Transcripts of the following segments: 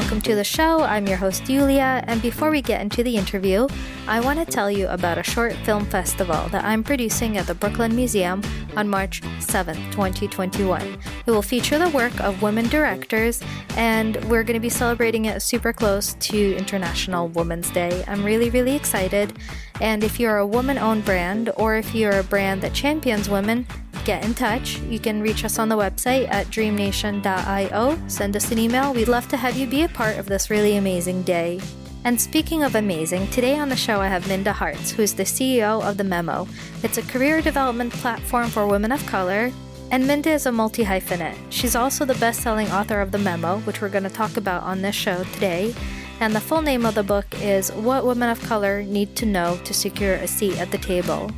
welcome to the show. I'm your host, Yulia, and before we get into the interview, I want to tell you about a short film festival that I'm producing at the Brooklyn Museum on March 7th, 2021. It will feature the work of women directors, and we're going to be celebrating it super close to International Women's Day. I'm really, really excited, and if you're a woman-owned brand, or if you're a brand that champions women, get in touch. You can reach us on the website at dreamnation.io. Send us an email. We'd love to have you be a part of this really amazing day. And speaking of amazing, today on the show I have Minda Harts, who's the CEO of The Memo. It's a career development platform for women of color, and Minda is a multi-hyphenate. She's also the best-selling author of The Memo, which we're going to talk about on this show today. And the full name of the book is What Women of Color Need to Know to Secure a Seat at the Table.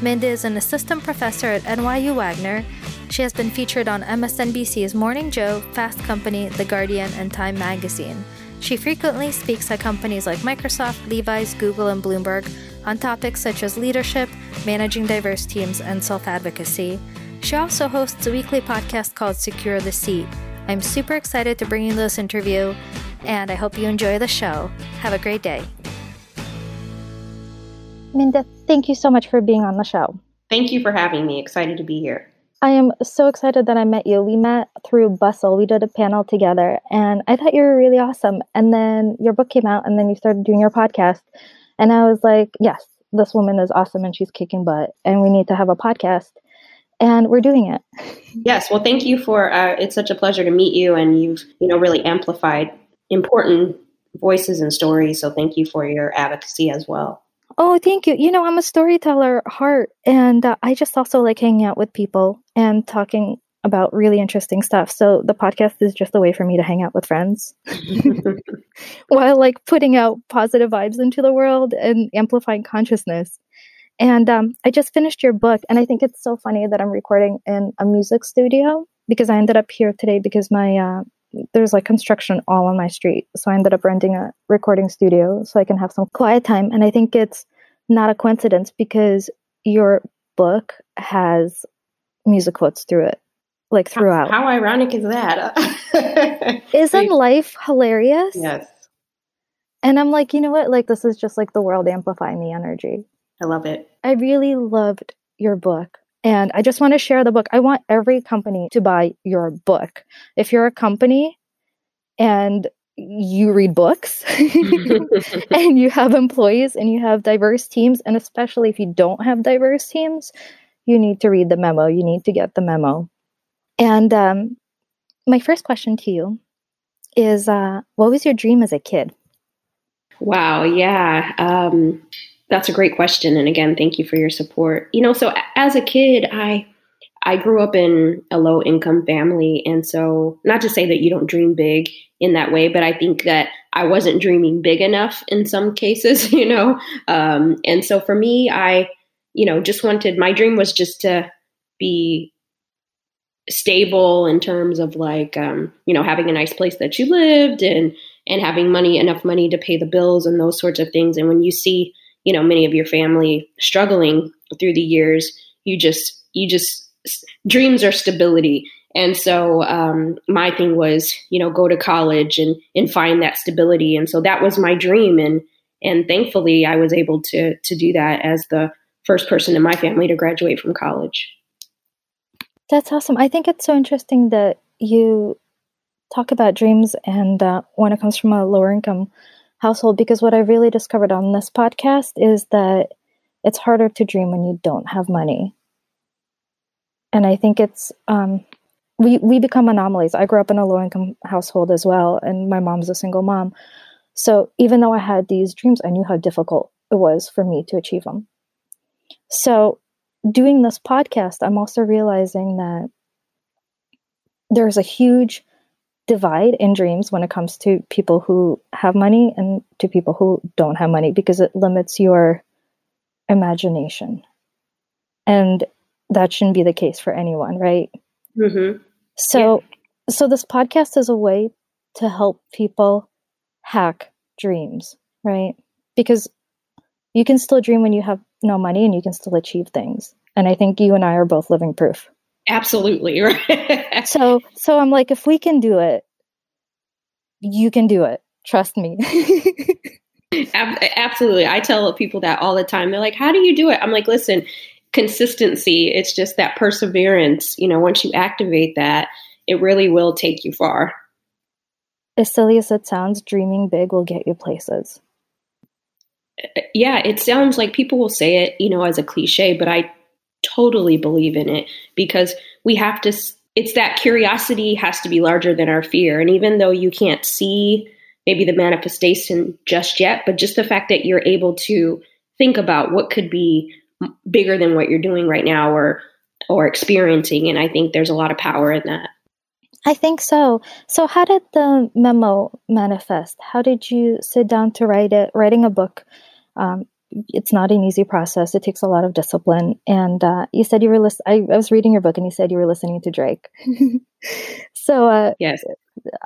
Minda is an assistant professor at NYU Wagner. She has been featured on MSNBC's Morning Joe, Fast Company, The Guardian, and Time Magazine. She frequently speaks at companies like Microsoft, Levi's, Google, and Bloomberg on topics such as leadership, managing diverse teams, and self-advocacy. She also hosts a weekly podcast called Secure the Seat. I'm super excited to bring you this interview, and I hope you enjoy the show. Have a great day. Minda, thank you so much for being on the show. Thank you for having me. Excited to be here. I am so excited that I met you. We met through Bustle. We did a panel together, and I thought you were really awesome. And then your book came out, and then you started doing your podcast. And I was like, yes, this woman is awesome, and she's kicking butt, and we need to have a podcast. And we're doing it. Yes. Well, thank you for, it's such a pleasure to meet you, and you've really amplified important voices and stories. So thank you for your advocacy as well. Oh, thank you. I'm a storyteller at heart, and I just also like hanging out with people and talking about really interesting stuff. So the podcast is just a way for me to hang out with friends while like putting out positive vibes into the world and amplifying consciousness. And I just finished your book, and I think it's so funny that I'm recording in a music studio because I ended up here today because my there's like construction all on my street. So I ended up renting a recording studio so I can have some quiet time. And I think it's not a coincidence because your book has music quotes through it, like throughout. How ironic is that? Isn't life hilarious? Yes. And I'm like, you know what? Like, this is just like the world amplifying the energy. I love it. I really loved your book. And I just want to share the book. I want every company to buy your book. If you're a company and you read books and you have employees and you have diverse teams, and especially if you don't have diverse teams, you need to read The Memo. You need to get The Memo. And my first question to you is, what was your dream as a kid? Wow. Yeah. That's a great question. And again, thank you for your support. So as a kid, I grew up in a low income family. And so not to say that you don't dream big in that way, but I think that I wasn't dreaming big enough in some cases, And so for me, I just wanted, my dream was just to be stable in terms of like, having a nice place that you lived and having money, enough money to pay the bills and those sorts of things. And when you see many of your family struggling through the years, you just dreams are stability. And so my thing was, go to college and find that stability. And so that was my dream. And thankfully I was able to do that as the first person in my family to graduate from college. That's awesome. I think it's so interesting that you talk about dreams and when it comes from a lower income household, because what I really discovered on this podcast is that it's harder to dream when you don't have money. And I think it's, we become anomalies. I grew up in a low income household as well. And my mom's a single mom. So even though I had these dreams, I knew how difficult it was for me to achieve them. So doing this podcast, I'm also realizing that there's a huge divide in dreams when it comes to people who have money and to people who don't have money, because it limits your imagination. And that shouldn't be the case for anyone, right? Mm-hmm. So this podcast is a way to help people hack dreams, right? Because you can still dream when you have no money and you can still achieve things. And I think you and I are both living proof. Absolutely. Right. So I'm like, if we can do it, you can do it. Trust me. Absolutely. I tell people that all the time. They're like, how do you do it? I'm like, listen, consistency. It's just that perseverance. You know, once you activate that, it really will take you far. As silly as it sounds, dreaming big will get you places. Yeah, it sounds like people will say it, you know, as a cliche, but I totally believe in it because we have to, it's that curiosity has to be larger than our fear. And even though you can't see maybe the manifestation just yet, but just the fact that you're able to think about what could be bigger than what you're doing right now or experiencing. And I think there's a lot of power in that. I think so. So how did the memo manifest? How did you sit down to write it? Writing a book, it's not an easy process. It takes a lot of discipline. And you said you were I was reading your book and you said you were listening to Drake. So yes,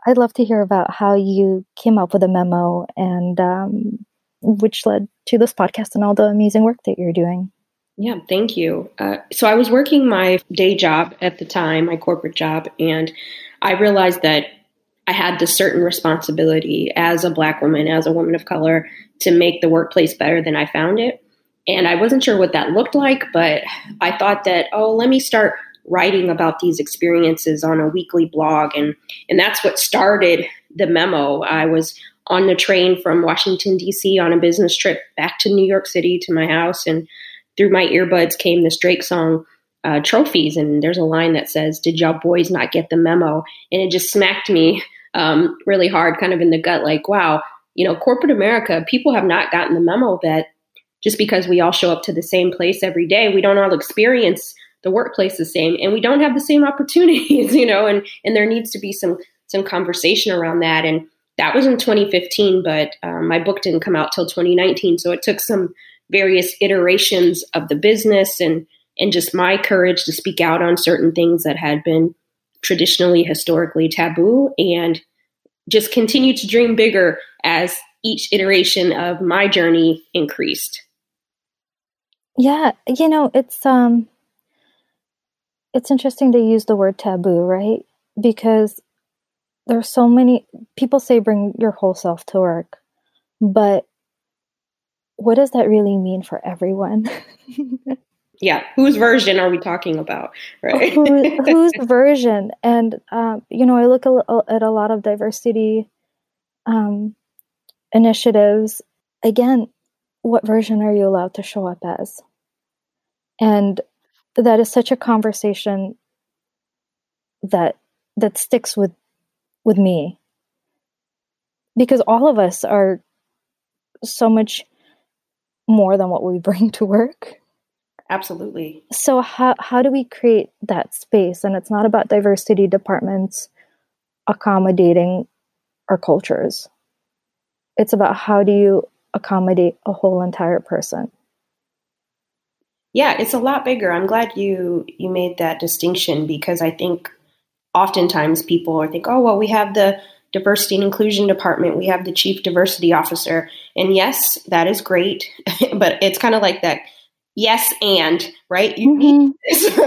I'd love to hear about how you came up with a memo and which led to this podcast and all the amazing work that you're doing. Yeah, thank you. So I was working my day job at the time, my corporate job, and I realized that I had this certain responsibility as a Black woman, as a woman of color, to make the workplace better than I found it. And I wasn't sure what that looked like, but I thought that, let me start writing about these experiences on a weekly blog. And that's what started the memo. I was on the train from Washington, D.C. on a business trip back to New York City to my house, and through my earbuds came this Drake song, Trophies, and there's a line that says, "Did y'all boys not get the memo?" And it just smacked me really hard, kind of in the gut, like, wow, you know, corporate America, people have not gotten the memo that just because we all show up to the same place every day, we don't all experience the workplace the same, and we don't have the same opportunities, you know, and there needs to be some conversation around that. And that was in 2015, but my book didn't come out till 2019, so it took some various iterations of the business and just my courage to speak out on certain things that had been traditionally, historically taboo, and just continue to dream bigger as each iteration of my journey increased. Yeah. You know, it's interesting to use the word taboo, right? Because there's so many people say, bring your whole self to work, but what does that really mean for everyone? Yeah. Whose version are we talking about? Right. Whose version? And, you know, I look at a lot of diversity initiatives. Again, what version are you allowed to show up as? And that is such a conversation that sticks with me. Because all of us are so much more than what we bring to work. Absolutely. So how do we create that space? And it's not about diversity departments accommodating our cultures. It's about how do you accommodate a whole entire person? Yeah, it's a lot bigger. I'm glad you made that distinction, because I think oftentimes people are think, we have the diversity and inclusion department, we have the chief diversity officer. And yes, that is great. But it's kind of like that. Yes. And right. You need this,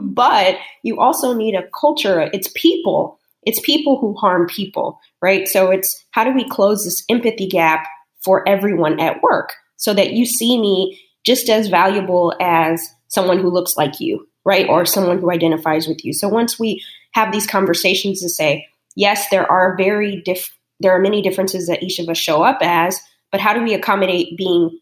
but you also need a culture. It's people who harm people. Right. So it's how do we close this empathy gap for everyone at work so that you see me just as valuable as someone who looks like you, right? Or someone who identifies with you. So once we have these conversations to say, yes, there are many differences that each of us show up as, but how do we accommodate being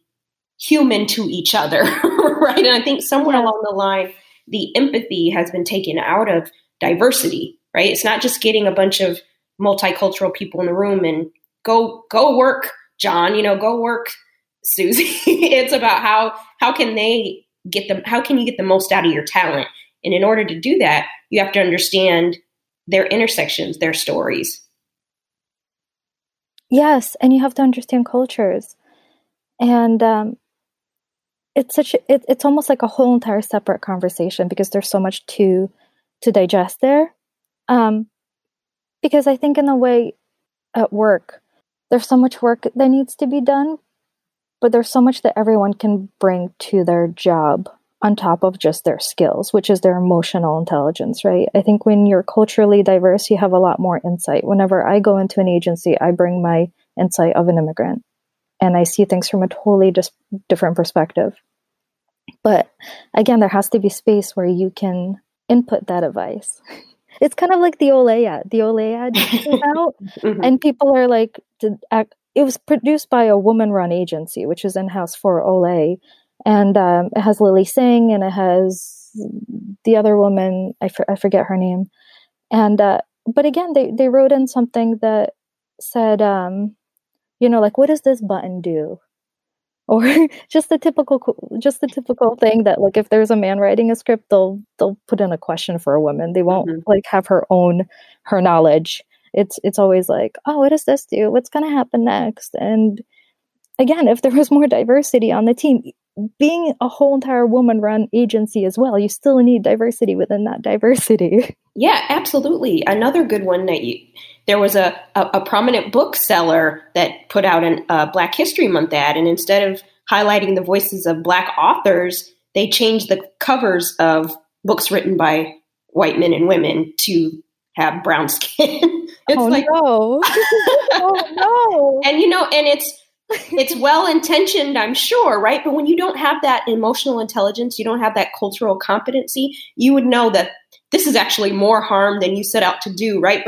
human to each other, right? And I think somewhere along the line, the empathy has been taken out of diversity, right? It's not just getting a bunch of multicultural people in the room and go work, John, you know, go work, Susie. It's about how can you get the most out of your talent? And in order to do that, you have to understand their intersections, their stories. Yes, and you have to understand cultures, and it's almost like a whole entire separate conversation because there's so much to digest there. Because I think in a way at work, there's so much work that needs to be done, but there's so much that everyone can bring to their job on top of just their skills, which is their emotional intelligence, right? I think when you're culturally diverse, you have a lot more insight. Whenever I go into an agency, I bring my insight of an immigrant and I see things from a totally different perspective. But again, there has to be space where you can input that advice. It's kind of like the Olay ad. The Olay ad came out and people are like, it was produced by a woman-run agency, which is in-house for Olay. And it has Lilly Singh and it has the other woman, I forget her name. And but again, they wrote in something that said, what does this button do? Or just the typical thing that, like, if there's a man writing a script, they'll put in a question for a woman. They won't have her knowledge. It's always like, oh, what does this do? What's going to happen next? And again, if there was more diversity on the team, being a whole entire woman-run agency as well, you still need diversity within that diversity. Yeah, absolutely. Another good one that there was a prominent bookseller that put out a Black History Month ad, and instead of highlighting the voices of Black authors, they changed the covers of books written by white men and women to have brown skin. Oh, no. And it's well-intentioned, I'm sure, right? But when you don't have that emotional intelligence, you don't have that cultural competency, you would know that this is actually more harm than you set out to do, right?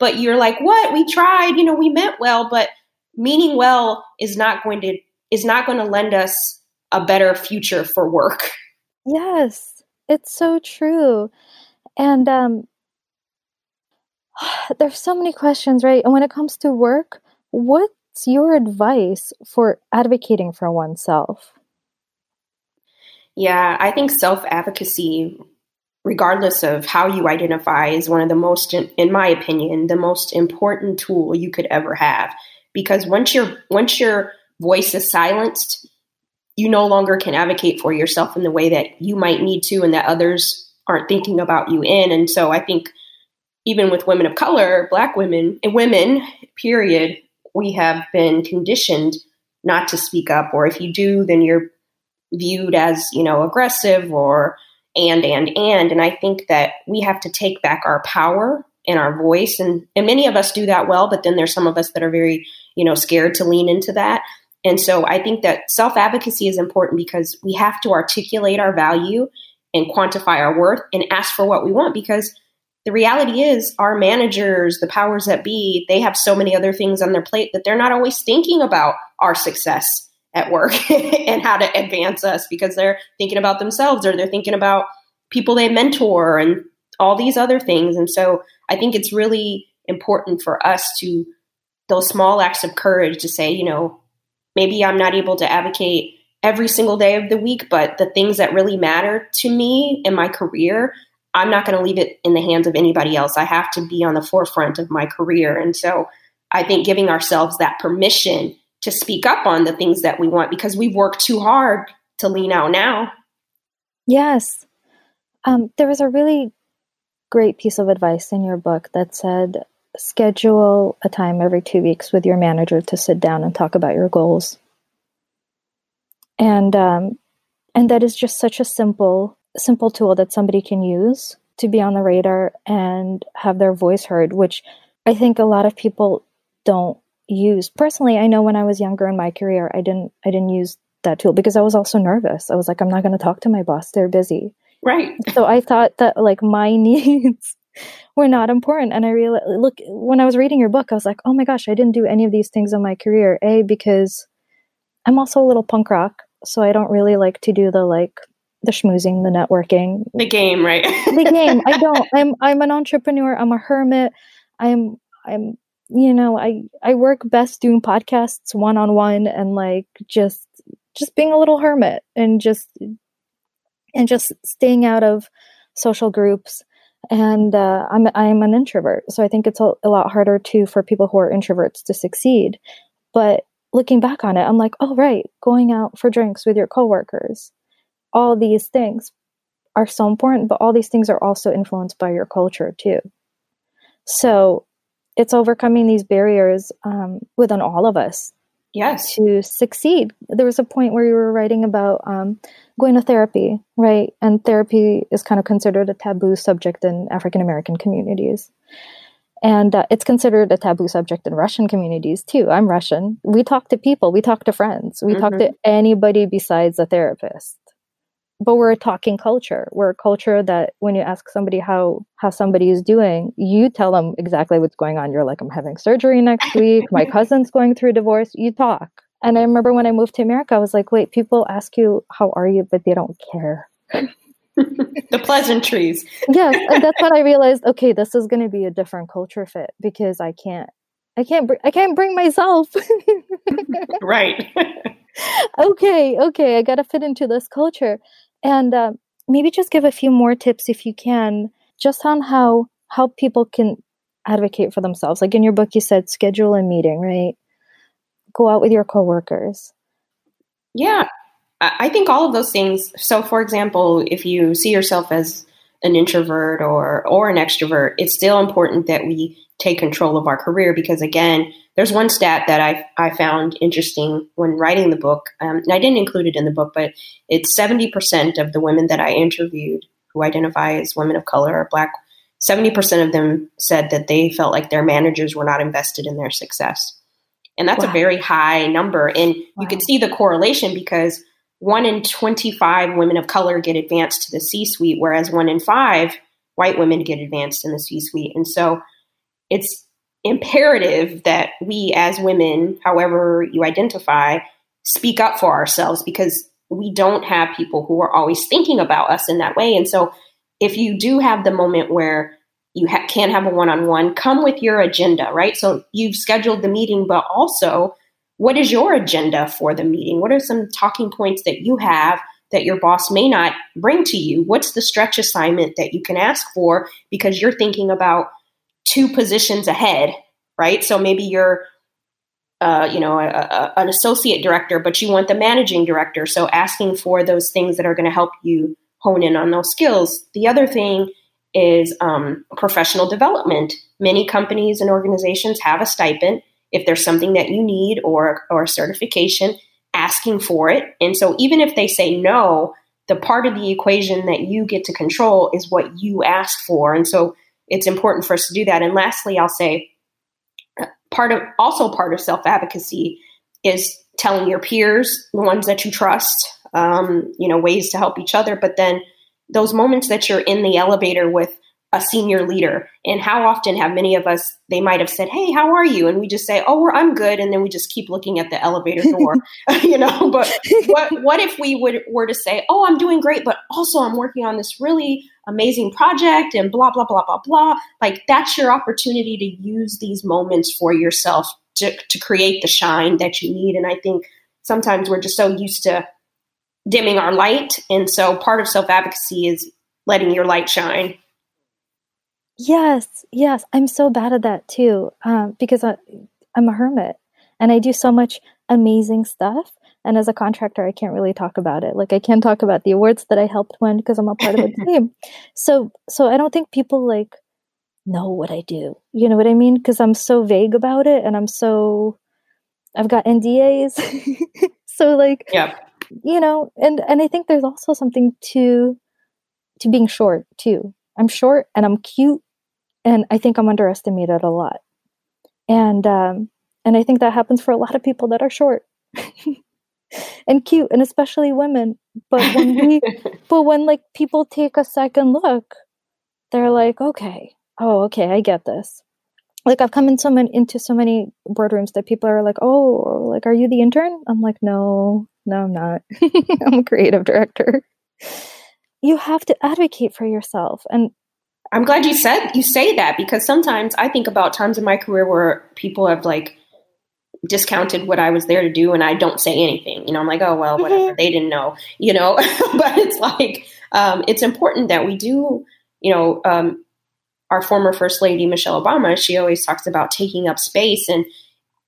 But you're like, what? We tried, we meant well, but meaning well is not going to lend us a better future for work. Yes, it's so true. And there's so many questions, right? And when it comes to work, what's your advice for advocating for oneself? Yeah, I think self-advocacy, regardless of how you identify, is one of the most, in my opinion, the most important tool you could ever have. Because once your voice is silenced, you no longer can advocate for yourself in the way that you might need to and that others aren't thinking about you in. And so I think even with women of color, Black women, and women, period, we have been conditioned not to speak up, or if you do, then you're viewed as, aggressive or and I think that we have to take back our power and our voice. And many of us do that well, but then there's some of us that are very, scared to lean into that. And so I think that self-advocacy is important because we have to articulate our value and quantify our worth and ask for what we want, because the reality is our managers, the powers that be, they have so many other things on their plate that they're not always thinking about our success at work and how to advance us, because they're thinking about themselves or they're thinking about people they mentor and all these other things. And so I think it's really important for us to those small acts of courage to say, maybe I'm not able to advocate every single day of the week, but the things that really matter to me in my career, I'm not going to leave it in the hands of anybody else. I have to be on the forefront of my career. And so I think giving ourselves that permission to speak up on the things that we want, because we've worked too hard to lean out now. Yes. There was a really great piece of advice in your book that said, schedule a time every 2 weeks with your manager to sit down and talk about your goals. And that is just such a simple tool that somebody can use to be on the radar and have their voice heard, which I think a lot of people don't use. Personally, I know when I was younger in my career, I didn't use that tool because I was also nervous. I was like, I'm not going to talk to my boss. They're busy. Right. So I thought that my needs were not important. And I realized, when I was reading your book, I was like, oh my gosh, I didn't do any of these things in my career. Because I'm also a little punk rock. So I don't really like to do the schmoozing, the networking, the game, right? The game. I don't. I'm an entrepreneur. I'm a hermit. I'm. I work best doing podcasts one-on-one and just being a little hermit and just staying out of social groups. And I'm an introvert, so I think it's a lot harder too for people who are introverts to succeed. But looking back on it, I'm like, oh right, going out for drinks with your coworkers. All these things are so important, but all these things are also influenced by your culture too. So it's overcoming these barriers within all of us yes, to succeed. There was a point where you were writing about going to therapy, right? And therapy is kind of considered a taboo subject in African-American communities. And it's considered a taboo subject in Russian communities too. I'm Russian. We talk to people. We talk to friends. We talk to anybody besides a therapist. But we're a talking culture. We're a culture that when you ask somebody how somebody is doing, you tell them exactly what's going on. You're like, I'm having surgery next week. My cousin's going through a divorce. You talk. And I remember when I moved to America, I was like, wait, people ask you, how are you? But they don't care. The pleasantries. Yes. And that's when I realized, okay, this is going to be a different culture fit because I can't bring myself. Right. Okay. I got to fit into this culture. And maybe just give a few more tips if you can, just on how people can advocate for themselves. Like in your book, you said schedule a meeting, right? Go out with your coworkers. Yeah. I think all of those things. So for example, if you see yourself as an introvert or an extrovert, it's still important that we take control of our career because again, there's one stat that I found interesting when writing the book, and I didn't include it in the book, but it's 70% of the women that I interviewed who identify as women of color or Black, 70% of them said that they felt like their managers were not invested in their success. And that's a very high number. And you can see the correlation because 1 in 25 women of color get advanced to the C-suite, whereas 1 in 5 white women get advanced in the C-suite. And so it's imperative that we as women, however you identify, speak up for ourselves because we don't have people who are always thinking about us in that way. And so if you do have the moment where you can't have a one-on-one, come with your agenda, right? So you've scheduled the meeting, but also what is your agenda for the meeting? What are some talking points that you have that your boss may not bring to you? What's the stretch assignment that you can ask for because you're thinking about 2 positions ahead, right? So maybe you're, an associate director, but you want the managing director. So asking for those things that are going to help you hone in on those skills. The other thing is professional development. Many companies and organizations have a stipend. If there's something that you need or a certification, asking for it. And so even if they say no, the part of the equation that you get to control is what you ask for. And so it's important for us to do that. And lastly, I'll say part of self-advocacy is telling your peers, the ones that you trust, ways to help each other. But then those moments that you're in the elevator with a senior leader, and how often have many of us, they might have said, hey, how are you? And we just say, I'm good. And then we just keep looking at the elevator door, but what if we were to say, I'm doing great, but also I'm working on this really amazing project and blah, blah, blah, blah, blah. Like that's your opportunity to use these moments for yourself to create the shine that you need. And I think sometimes we're just so used to dimming our light. And so part of self-advocacy is letting your light shine. Yes. I'm so bad at that too, because I'm a hermit and I do so much amazing stuff. And as a contractor, I can't really talk about it. Like I can't talk about the awards that I helped win because I'm a part of a team. So I don't think people like know what I do. You know what I mean? Because I'm so vague about it and I've got NDAs. So like, yeah. And I think there's also something to being short too. I'm short and I'm cute. And I think I'm underestimated a lot. And I think that happens for a lot of people that are short and cute, and especially women. But when like people take a second look, they're like, okay, I get this. Like I've come into so many boardrooms that people are like, are you the intern? I'm like, no, I'm not. I'm a creative director. You have to advocate for yourself. And I'm glad you say that, because sometimes I think about times in my career where people have like discounted what I was there to do and I don't say anything. I'm like, whatever, they didn't know, but it's like, it's important that we do, our former First Lady, Michelle Obama, she always talks about taking up space, and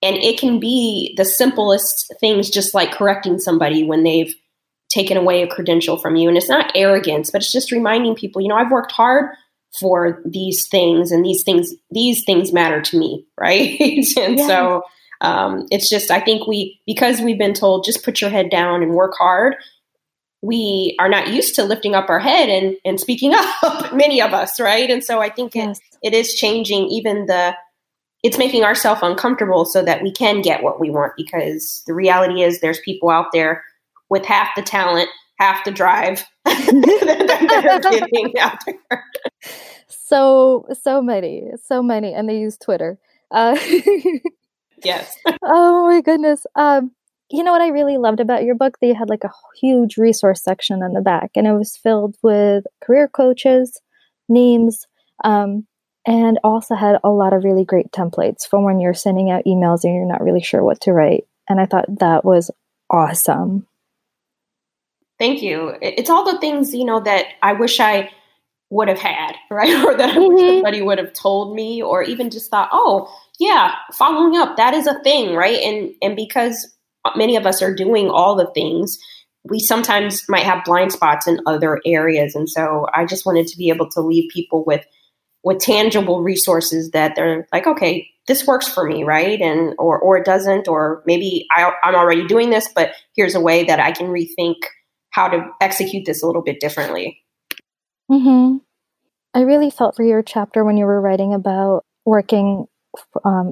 it can be the simplest things, just like correcting somebody when they've taken away a credential from you. And it's not arrogance, but it's just reminding people, I've worked hard for these things and these things matter to me. Right. And yeah. So It's just, I think because we've been told, just put your head down and work hard, we are not used to lifting up our head and speaking up, many of us, right? And so I think it is changing even it's making ourselves uncomfortable so that we can get what we want, because the reality is there's people out there with half the talent, half the drive that are getting out there. So many. And they use Twitter. Yes. Oh my goodness. You know what I really loved about your book? That you had like a huge resource section in the back, and it was filled with career coaches, names, and also had a lot of really great templates for when you're sending out emails and you're not really sure what to write. And I thought that was awesome. Thank you. It's all the things, that I wish I would have had, right? Or that I wish somebody would have told me, or even just thought, oh yeah, following up, that is a thing, right? And because many of us are doing all the things, we sometimes might have blind spots in other areas. And so I just wanted to be able to leave people with tangible resources that they're like, okay, this works for me, right? And, or it doesn't, or maybe I'm already doing this, but here's a way that I can rethink how to execute this a little bit differently. Mm-hmm. I really felt for your chapter when you were writing about working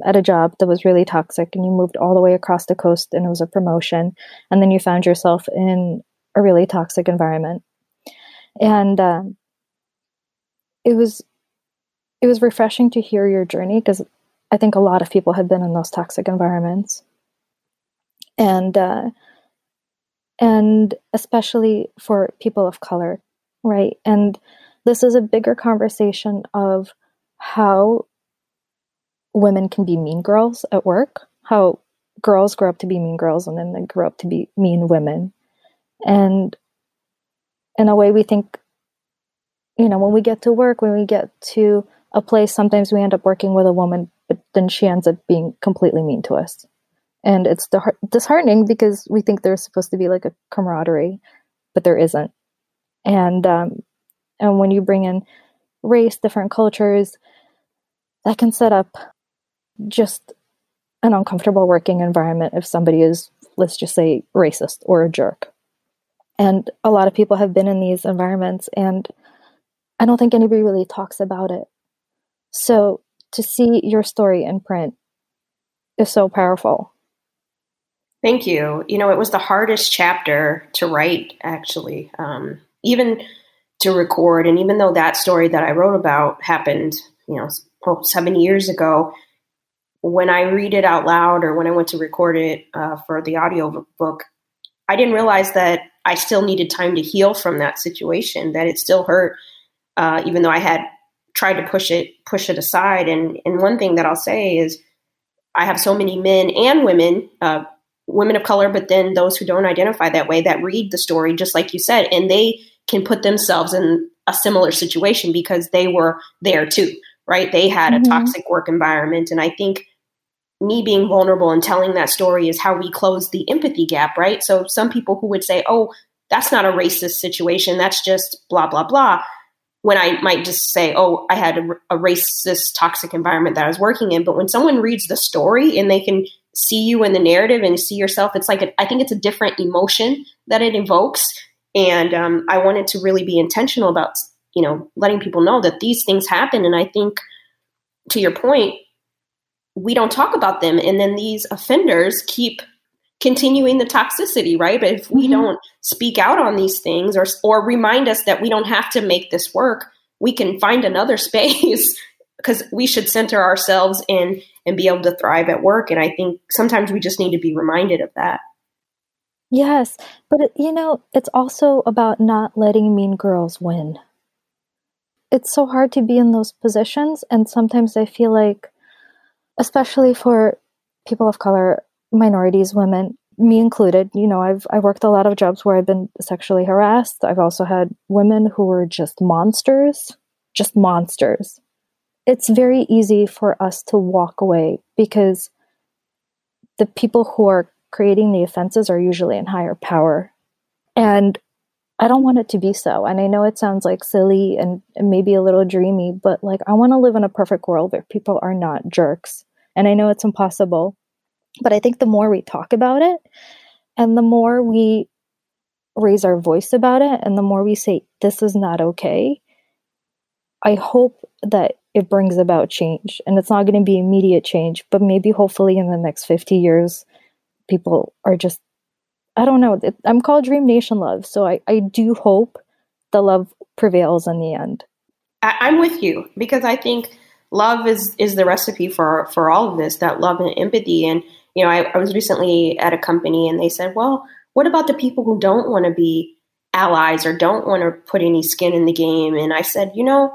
at a job that was really toxic, and you moved all the way across the coast and it was a promotion. And then you found yourself in a really toxic environment. And it was refreshing to hear your journey, because I think a lot of people have been in those toxic environments. And especially for people of color, right? And this is a bigger conversation of how women can be mean girls at work, how girls grow up to be mean girls, and then they grow up to be mean women. And in a way, we think, when we get to work, when we get to a place, sometimes we end up working with a woman, but then she ends up being completely mean to us. And it's disheartening, because we think there's supposed to be like a camaraderie, but there isn't. And when you bring in race, different cultures, that can set up just an uncomfortable working environment if somebody is, let's just say, racist or a jerk. And a lot of people have been in these environments, and I don't think anybody really talks about it. So to see your story in print is so powerful. Thank you. It was the hardest chapter to write, actually, even to record. And even though that story that I wrote about happened, 7 years ago, when I read it out loud, or when I went to record it for the audio book, I didn't realize that I still needed time to heal from that situation, that it still hurt, even though I had tried to push it aside. And one thing that I'll say is, I have so many men and women, women of color, but then those who don't identify that way, that read the story, just like you said, and they can put themselves in a similar situation because they were there too, right? They had a toxic work environment. And I think me being vulnerable and telling that story is how we close the empathy gap, right? So some people who would say, oh, that's not a racist situation, that's just blah, blah, blah, when I might just say, oh, I had a racist, toxic environment that I was working in. But when someone reads the story and they can see you in the narrative and see yourself, it's like, I think it's a different emotion that it evokes. And I wanted to really be intentional about, letting people know that these things happen. And I think, to your point, we don't talk about them. And then these offenders keep continuing the toxicity, right? But if we don't speak out on these things or remind us that we don't have to make this work, we can find another space, because we should center ourselves in and be able to thrive at work. And I think sometimes we just need to be reminded of that. Yes. But it's also about not letting mean girls win. It's so hard to be in those positions. And sometimes I feel like, especially for people of color, minorities, women, me included, I worked a lot of jobs where I've been sexually harassed. I've also had women who were just monsters. It's very easy for us to walk away, because the people who are creating the offenses are usually in higher power. And I don't want it to be so. And I know it sounds like silly and maybe a little dreamy, but like, I want to live in a perfect world where people are not jerks. And I know it's impossible. But I think the more we talk about it and the more we raise our voice about it and the more we say, this is not okay, I hope that it brings about change. And it's not going to be immediate change, but maybe hopefully in the next 50 years, people are just, I don't know. I'm called Dream Nation Love. So I do hope the love prevails in the end. I'm with you, because I think love is the recipe for all of this, that love and empathy. And, you know, I was recently at a company and they said, well, what about the people who don't want to be allies or don't want to put any skin in the game? And I said, you know,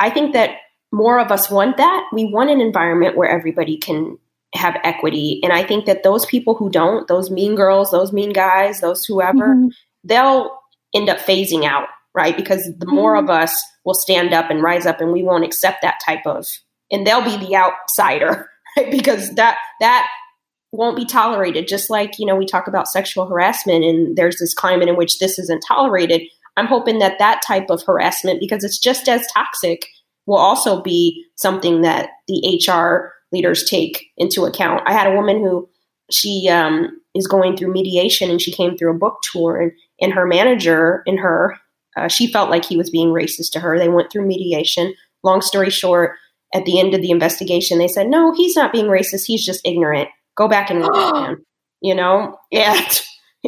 I think that more of us want that. We want an environment where everybody can have equity. And I think that those people who don't, those mean girls, those mean guys, those whoever, mm-hmm. they'll end up phasing out, right? Because the more mm-hmm. of us will stand up and rise up and we won't accept that type of, and they'll be the outsider, right? Because that won't be tolerated. Just like, you know, we talk about sexual harassment and there's this climate in which this isn't tolerated. I'm hoping that that type of harassment, because it's just as toxic, will also be something that the HR leaders take into account. I had a woman who she is going through mediation and she came through a book tour and her manager and her, she felt like he was being racist to her. They went through mediation. Long story short, at the end of the investigation, they said, no, he's not being racist. He's just ignorant. Go back and look at him, you know? Yeah.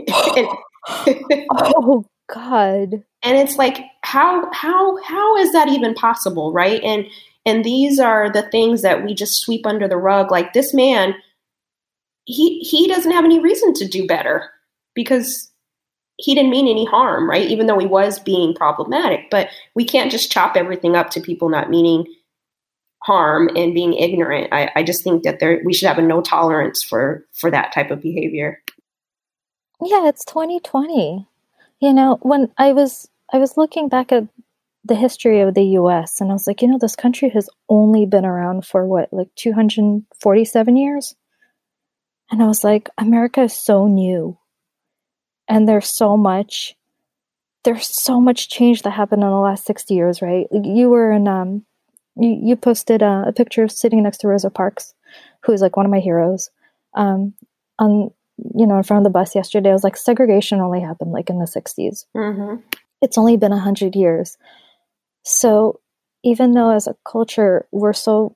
Oh, God. And it's like, how is that even possible, right? And these are the things that we just sweep under the rug. Like this man, he doesn't have any reason to do better because he didn't mean any harm, right? Even though he was being problematic. But we can't just chop everything up to people not meaning harm and being ignorant. I just think that we should have a no tolerance for that type of behavior. Yeah, it's 2020. You know, when I was looking back at the history of the U.S. and I was like, you know, this country has only been around for what, like 247 years? And I was like, America is so new. And there's so much change that happened in the last 60 years, right? You were in, you posted a picture of sitting next to Rosa Parks, who is like one of my heroes, in front of the bus yesterday. I was like, segregation only happened like in the 60s. Mm-hmm. It's only been 100 years. So even though as a culture, we're so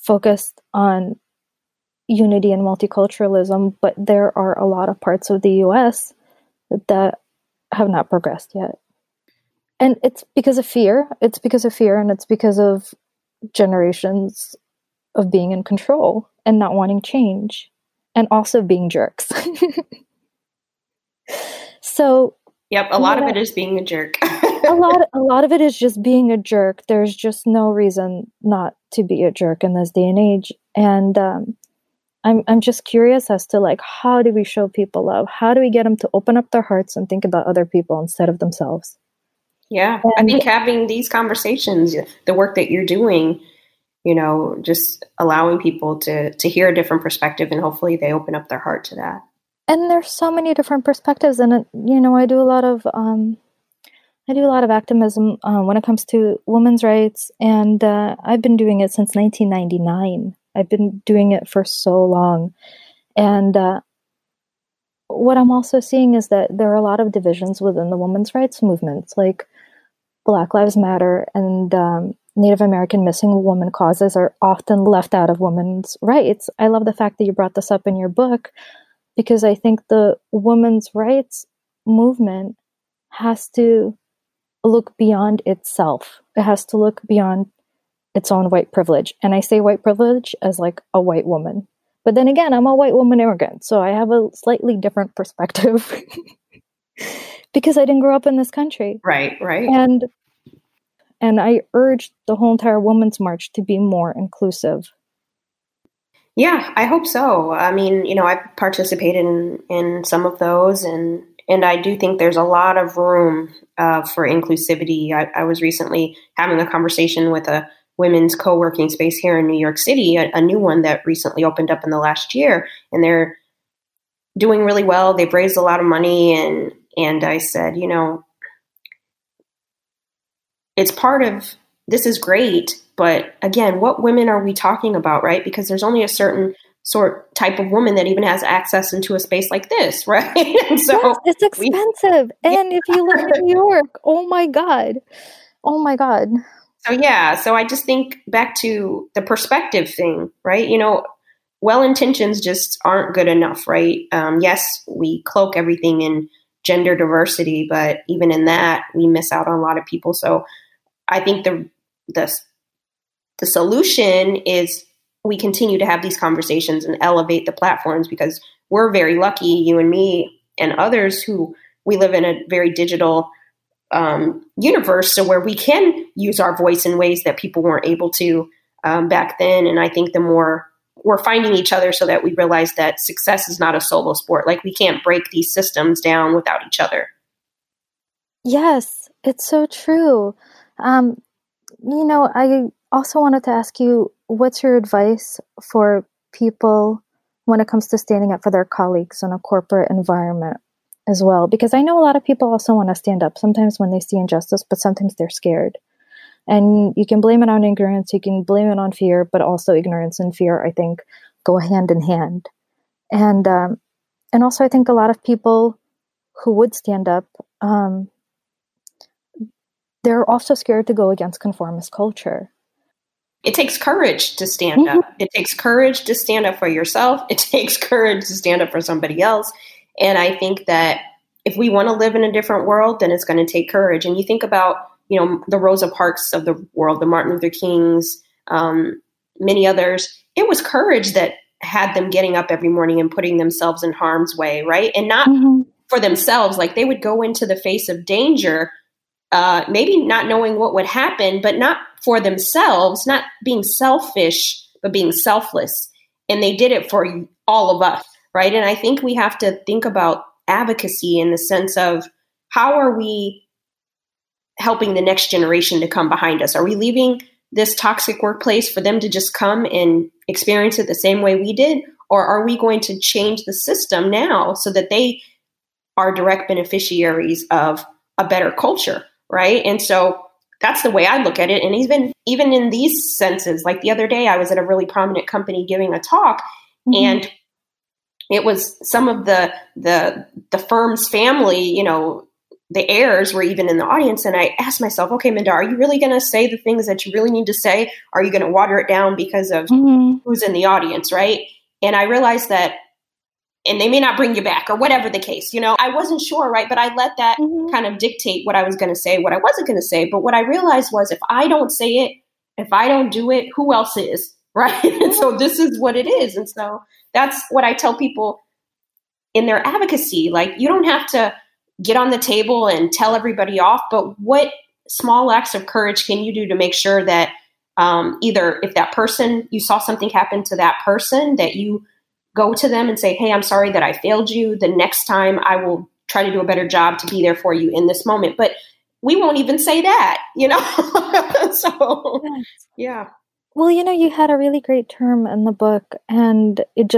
focused on unity and multiculturalism, but there are a lot of parts of the U.S. that have not progressed yet. And it's because of fear. It's because of fear, and it's because of generations of being in control and not wanting change, and also being jerks. So, yep, a lot of it is being a jerk. a lot of it is just being a jerk. There's just no reason not to be a jerk in this day and age. And I'm just curious as to like, how do we show people love? How do we get them to open up their hearts and think about other people instead of themselves? Yeah, I think having these conversations, the work that you're doing, you know, just allowing people to hear a different perspective and hopefully they open up their heart to that. And there's so many different perspectives. And, you know, I do a lot of activism when it comes to women's rights. And I've been doing it since 1999. I've been doing it for so long. And what I'm also seeing is that there are a lot of divisions within the women's rights movements, like Black Lives Matter and Native American missing woman causes are often left out of women's rights. I love the fact that you brought this up in your book, because I think the women's rights movement has to look beyond itself. It has to look beyond its own white privilege. And I say white privilege as like a white woman. But then again, I'm a white woman immigrant, so I have a slightly different perspective because I didn't grow up in this country. Right. And I urge the whole entire Women's March to be more inclusive. Yeah, I hope so. I mean, you know, I've participated in some of those, and I do think there's a lot of room for inclusivity. I was recently having a conversation with a women's co-working space here in New York City, a new one that recently opened up in the last year. And they're doing really well. They've raised a lot of money. And I said, you know, it's part of, this is great, but again, what women are we talking about, right? Because there's only a certain type of woman that even has access into a space like this, right? And so yes, it's expensive. And if you live in New York, oh my God. So I just think back to the perspective thing, right? You know, well intentions just aren't good enough, right? Yes, we cloak everything in gender diversity, but even in that, we miss out on a lot of people. So I think the solution is we continue to have these conversations and elevate the platforms, because we're very lucky, you and me and others, who we live in a very digital universe, so where we can use our voice in ways that people weren't able to back then. And I think the more we're finding each other, so that we realize that success is not a solo sport. Like, we can't break these systems down without each other. Yes, it's so true. You know, I also wanted to ask you, what's your advice for people when it comes to standing up for their colleagues in a corporate environment as well? Because I know a lot of people also want to stand up sometimes when they see injustice, but sometimes they're scared. And you can blame it on ignorance, you can blame it on fear, but also ignorance and fear, I think, go hand in hand. And also, I think a lot of people who would stand up, they're also scared to go against conformist culture. It takes courage to stand up. It takes courage to stand up for yourself. It takes courage to stand up for somebody else. And I think that if we want to live in a different world, then it's going to take courage. And you think about, you know, the Rosa Parks of the world, the Martin Luther Kings, many others. It was courage that had them getting up every morning and putting themselves in harm's way, right? And not for themselves. Like, they would go into the face of danger, maybe not knowing what would happen, but not for themselves, not being selfish, but being selfless. And they did it for all of us, right? And I think we have to think about advocacy in the sense of, how are we helping the next generation to come behind us? Are we leaving this toxic workplace for them to just come and experience it the same way we did? Or are we going to change the system now so that they are direct beneficiaries of a better culture, right? And so that's the way I look at it. And even in these senses, like the other day, I was at a really prominent company giving a talk, and it was some of the firm's family, you know, the heirs were even in the audience. And I asked myself, okay, Minda, are you really going to say the things that you really need to say? Are you going to water it down because of who's in the audience, right? And I realized that, and they may not bring you back, or whatever the case, you know, I wasn't sure, right? But I let that kind of dictate what I was going to say, what I wasn't going to say. But what I realized was, if I don't say it, if I don't do it, who else is, right? And so this is what it is. And so that's what I tell people in their advocacy. Like, you don't have to get on the table and tell everybody off, but what small acts of courage can you do to make sure that either if that person, you saw something happen to that person, that you go to them and say, hey, I'm sorry that I failed you. The next time I will try to do a better job to be there for you in this moment. But we won't even say that, you know? So, yeah. Well, you know, you had a really great term in the book, and it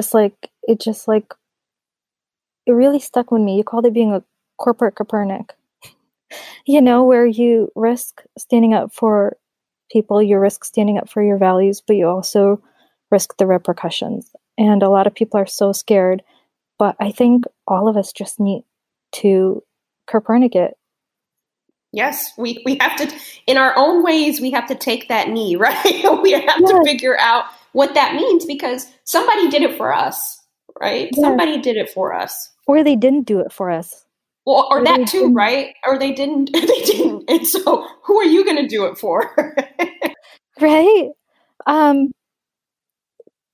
really stuck with me. You called it being a corporate Copernic, you know, where you risk standing up for people, you risk standing up for your values, but you also risk the repercussions. And a lot of people are so scared, but I think all of us just need to Copernic it. Yes, we have to, in our own ways, we have to take that knee, right? We have to figure out what that means, because somebody did it for us, right? Yes. Somebody did it for us. Or they didn't do it for us. Well, or that too, right? Or they didn't. And so who are you going to do it for? Right.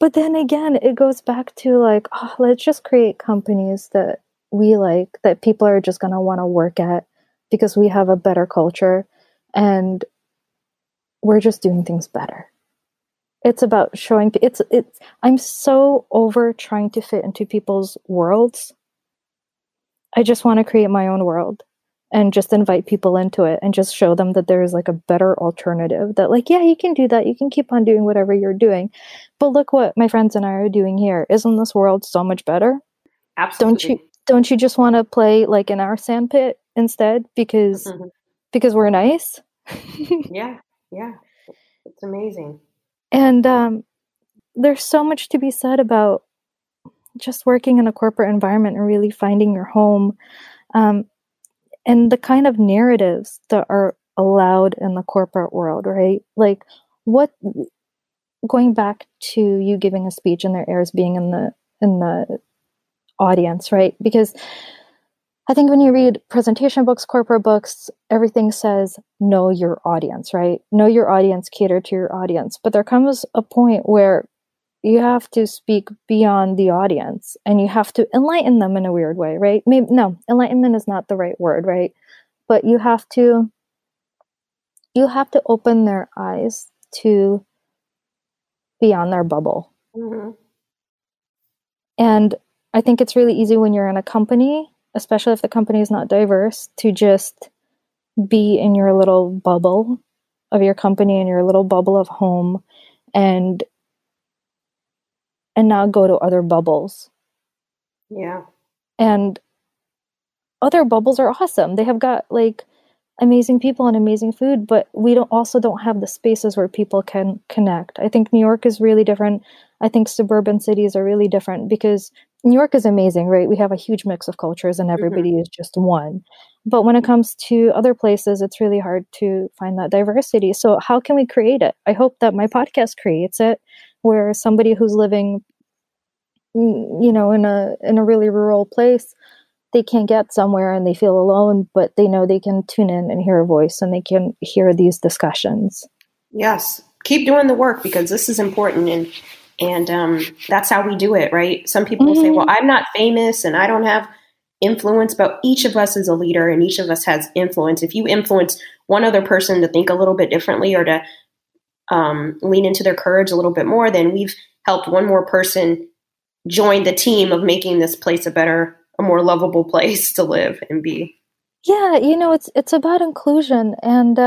But then again, it goes back to like, oh, let's just create companies that we like, that people are just going to want to work at, because we have a better culture and we're just doing things better. It's about showing, I'm so over trying to fit into people's worlds. I just want to create my own world and just invite people into it and just show them that there is like a better alternative, that like, yeah, you can do that. You can keep on doing whatever you're doing. But look what my friends and I are doing here. Isn't this world so much better? Absolutely. Don't you just want to play like in our sandpit instead because we're nice? Yeah. It's amazing. And there's so much to be said about just working in a corporate environment and really finding your home, and the kind of narratives that are allowed in the corporate world, right? Like, what, going back to you giving a speech and their heirs being in the audience, right? Because I think when you read presentation books, corporate books, everything says, know your audience, right? Know your audience, cater to your audience. But there comes a point where you have to speak beyond the audience and you have to enlighten them in a weird way, right? Maybe, no, enlightenment is not the right word, right? But you have to open their eyes to beyond their bubble. Mm-hmm. And I think it's really easy when you're in a company, especially if the company is not diverse, to just be in your little bubble of your company and your little bubble of home and not go to other bubbles. Yeah. And other bubbles are awesome. They have got like amazing people and amazing food, but we don't have the spaces where people can connect. I think New York is really different. I think suburban cities are really different because New York is amazing, right? We have a huge mix of cultures and everybody mm-hmm. is just one. But when it comes to other places, it's really hard to find that diversity. So how can we create it? I hope that my podcast creates it, where somebody who's living, you know, in a really rural place, they can't get somewhere and they feel alone, but they know they can tune in and hear a voice and they can hear these discussions. Yes. Keep doing the work because this is important. And that's how we do it, right? Some people mm-hmm. say, well, I'm not famous and I don't have influence, but each of us is a leader and each of us has influence. If you influence one other person to think a little bit differently or to lean into their courage a little bit more, then we've helped one more person join the team of making this place a more lovable place to live and be. Yeah. You know, it's about inclusion. And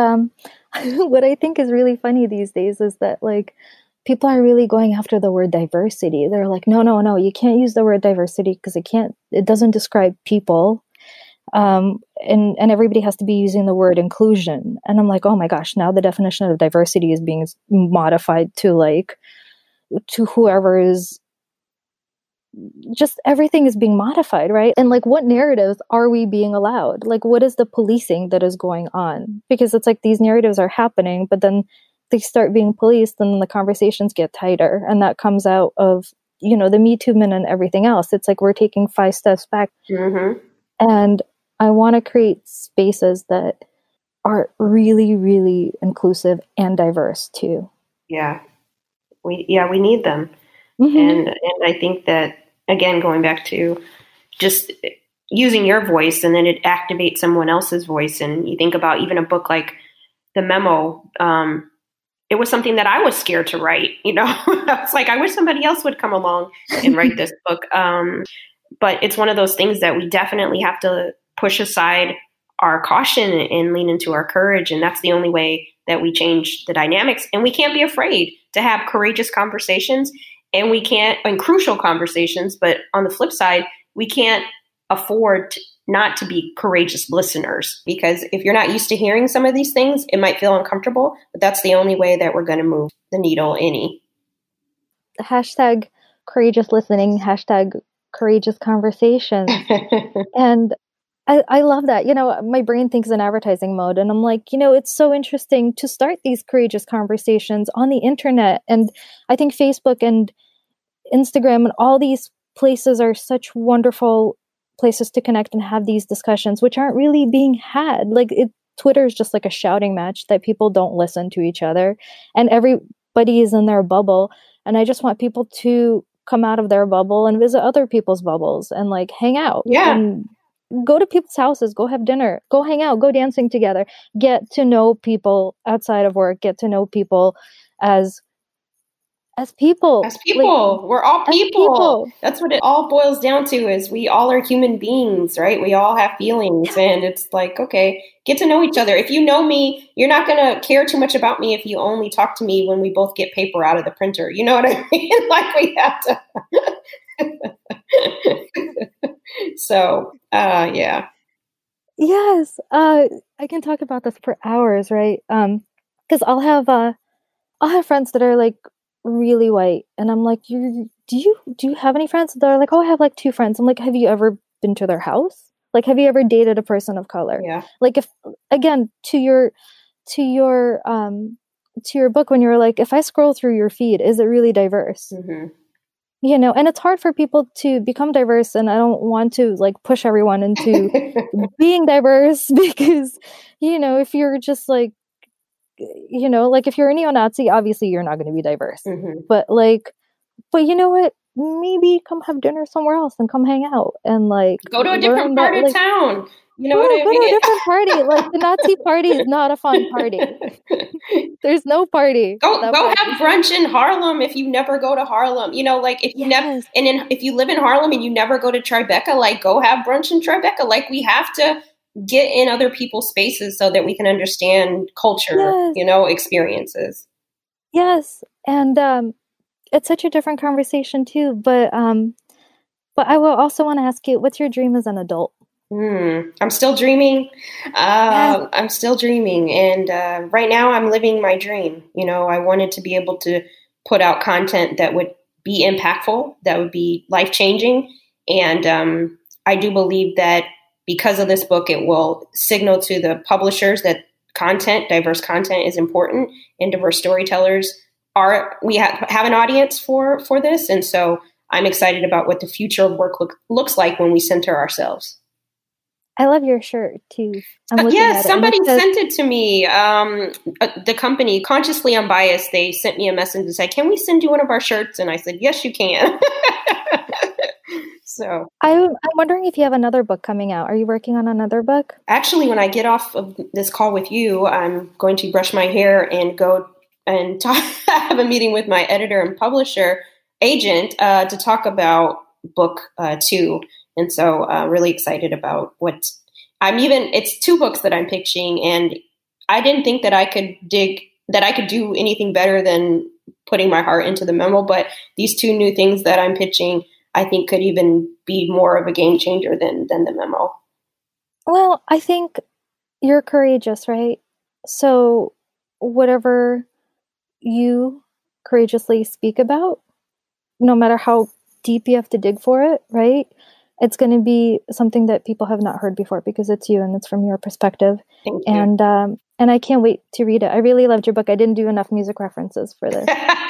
what I think is really funny these days is that like people are really going after the word diversity. They're like, no, you can't use the word diversity because it doesn't describe people. And everybody has to be using the word inclusion. And I'm like, oh my gosh, now the definition of diversity is being modified to like, to whoever is, just everything is being modified, right? And like, what narratives are we being allowed? Like, what is the policing that is going on? Because it's like these narratives are happening, but then they start being policed and then the conversations get tighter. And that comes out of, you know, the Me Too movement and everything else. It's like we're taking 5 steps back. Mm-hmm. And I want to create spaces that are really, really inclusive and diverse too. Yeah. We need them. Mm-hmm. And I think that, again, going back to just using your voice and then it activates someone else's voice. And you think about even a book like The Memo, it was something that I was scared to write, you know, I was like, I wish somebody else would come along and write this book. But it's one of those things that we definitely have to push aside our caution and lean into our courage. And that's the only way that we change the dynamics. And we can't be afraid to have courageous conversations and crucial conversations. But on the flip side, we can't afford not to be courageous listeners, because if you're not used to hearing some of these things, it might feel uncomfortable, but that's the only way that we're going to move the needle any. # courageous listening, # courageous conversation. And I love that. You know, my brain thinks in advertising mode and I'm like, you know, it's so interesting to start these courageous conversations on the internet. And I think Facebook and Instagram and all these places are such wonderful places to connect and have these discussions, which aren't really being had. Like Twitter is just like a shouting match that people don't listen to each other and everybody is in their bubble. And I just want people to come out of their bubble and visit other people's bubbles and like hang out. Yeah. And go to people's houses, go have dinner, go hang out, go dancing together, get to know people outside of work, get to know people as people. As people. Like, we're all people. That's what it all boils down to is we all are human beings, right? We all have feelings. And it's like, okay, get to know each other. If you know me, you're not going to care too much about me if you only talk to me when we both get paper out of the printer. You know what I mean? Like we have to. So, yeah. Yes. I can talk about this for hours, right? Because I'll have friends that are like, really white. And I'm like, you do you have any friends? They're like, oh, I have like two friends. I'm like, have you ever been to their house? Like, have you ever dated a person of color? Yeah. Like, if again, to your book, when you were like, if I scroll through your feed, is it really diverse? Mm-hmm. You know, and it's hard for people to become diverse, and I don't want to like push everyone into being diverse, because, you know, if you're just like, you know, like if you're a neo-Nazi, obviously you're not going to be diverse. Mm-hmm. But you know what? Maybe come have dinner somewhere else and come hang out and like go to a different part of town. You know what I mean? Go to a different party. Like, the Nazi party is not a fun party. There's no party. Go have brunch in Harlem if you never go to Harlem. You know, like, if you never, and if you live in Harlem and you never go to Tribeca, like, go have brunch in Tribeca. Like, we have to get in other people's spaces so that we can understand culture, you know, experiences. Yes. And it's such a different conversation too. But I will also want to ask you, what's your dream as an adult? I'm still dreaming. I'm still dreaming. And right now I'm living my dream. You know, I wanted to be able to put out content that would be impactful, that would be life-changing. And I do believe that because of this book, it will signal to the publishers that content, diverse content, is important, and diverse storytellers are, we have an audience for this. And so I'm excited about what the future of work looks like when we center ourselves. I love your shirt too. Yeah, somebody sent it to me. The company, Consciously Unbiased, they sent me a message and said, "Can we send you one of our shirts?" And I said, "Yes, you can." So I'm wondering if you have another book coming out. Are you working on another book? Actually, when I get off of this call with you, I'm going to brush my hair and go and talk. I have a meeting with my editor and publisher agent to talk about book two. And so really excited about it's two books that I'm pitching, and I didn't think that I could do anything better than putting my heart into the memo. But these two new things that I'm pitching, I think, could even be more of a game changer than the memo. Well, I think you're courageous, right? So whatever you courageously speak about, no matter how deep you have to dig for it, right? It's going to be something that people have not heard before, because it's you and it's from your perspective. Thank you. And I can't wait to read it. I really loved your book. I didn't do enough music references for this,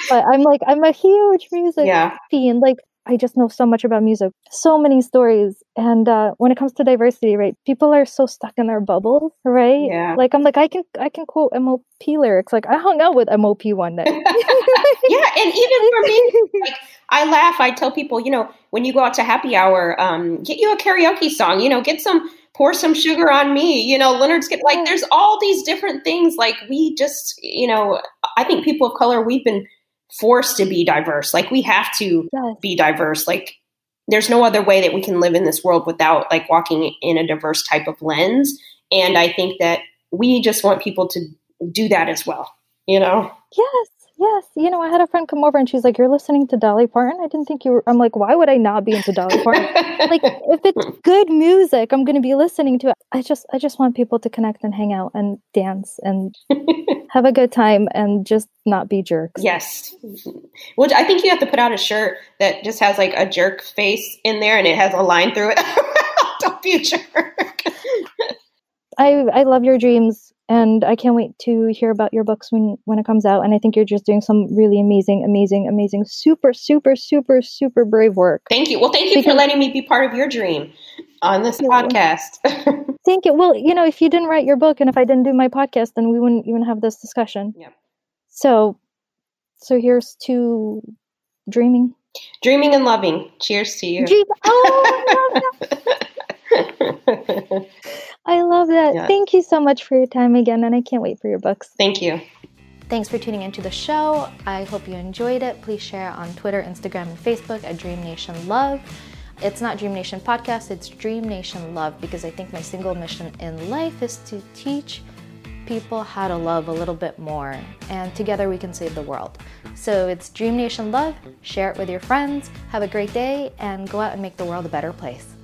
but I'm a huge music fiend. Like, I just know so much about music, so many stories. And when it comes to diversity, right? People are so stuck in their bubbles, right? Yeah. Like, I'm like, I can quote MOP lyrics. Like, I hung out with MOP one day. Yeah. And even for me, like, I laugh. I tell people, you know, when you go out to happy hour, get you a karaoke song, you know, pour some sugar on me, you know, there's all these different things. Like, we just, you know, I think people of color, we've been forced to be diverse. Like, we have to be diverse. Like, there's no other way that we can live in this world without like walking in a diverse type of lens. And I think that we just want people to do that as well, you know? Yes. You know, I had a friend come over and she's like, "You're listening to Dolly Parton? I didn't think you were." I'm like, why would I not be into Dolly Parton? Like, if it's good music, I'm going to be listening to it. I just want people to connect and hang out and dance and have a good time and just not be jerks. Yes. Well, I think you have to put out a shirt that just has like a jerk face in there and it has a line through it. Don't be a jerk. I love your dreams. And I can't wait to hear about your books when it comes out. And I think you're just doing some really amazing, super, super, super, super brave work. Thank you. Well, thank you for letting me be part of your dream on this podcast. Thank you. Well, you know, if you didn't write your book and if I didn't do my podcast, then we wouldn't even have this discussion. Yeah. So here's to dreaming. Dreaming and loving. Cheers to you. Oh, I love that. I love that. Yeah. Thank you so much for your time again, and I can't wait for your books. Thank you. Thanks for tuning into the show. I hope you enjoyed it. Please share on Twitter, Instagram, and Facebook at Dream Nation Love. It's not Dream Nation Podcast, it's Dream Nation Love, because I think my single mission in life is to teach people how to love a little bit more, and together we can save the world. So it's Dream Nation Love. Share it with your friends. Have a great day, and go out and make the world a better place.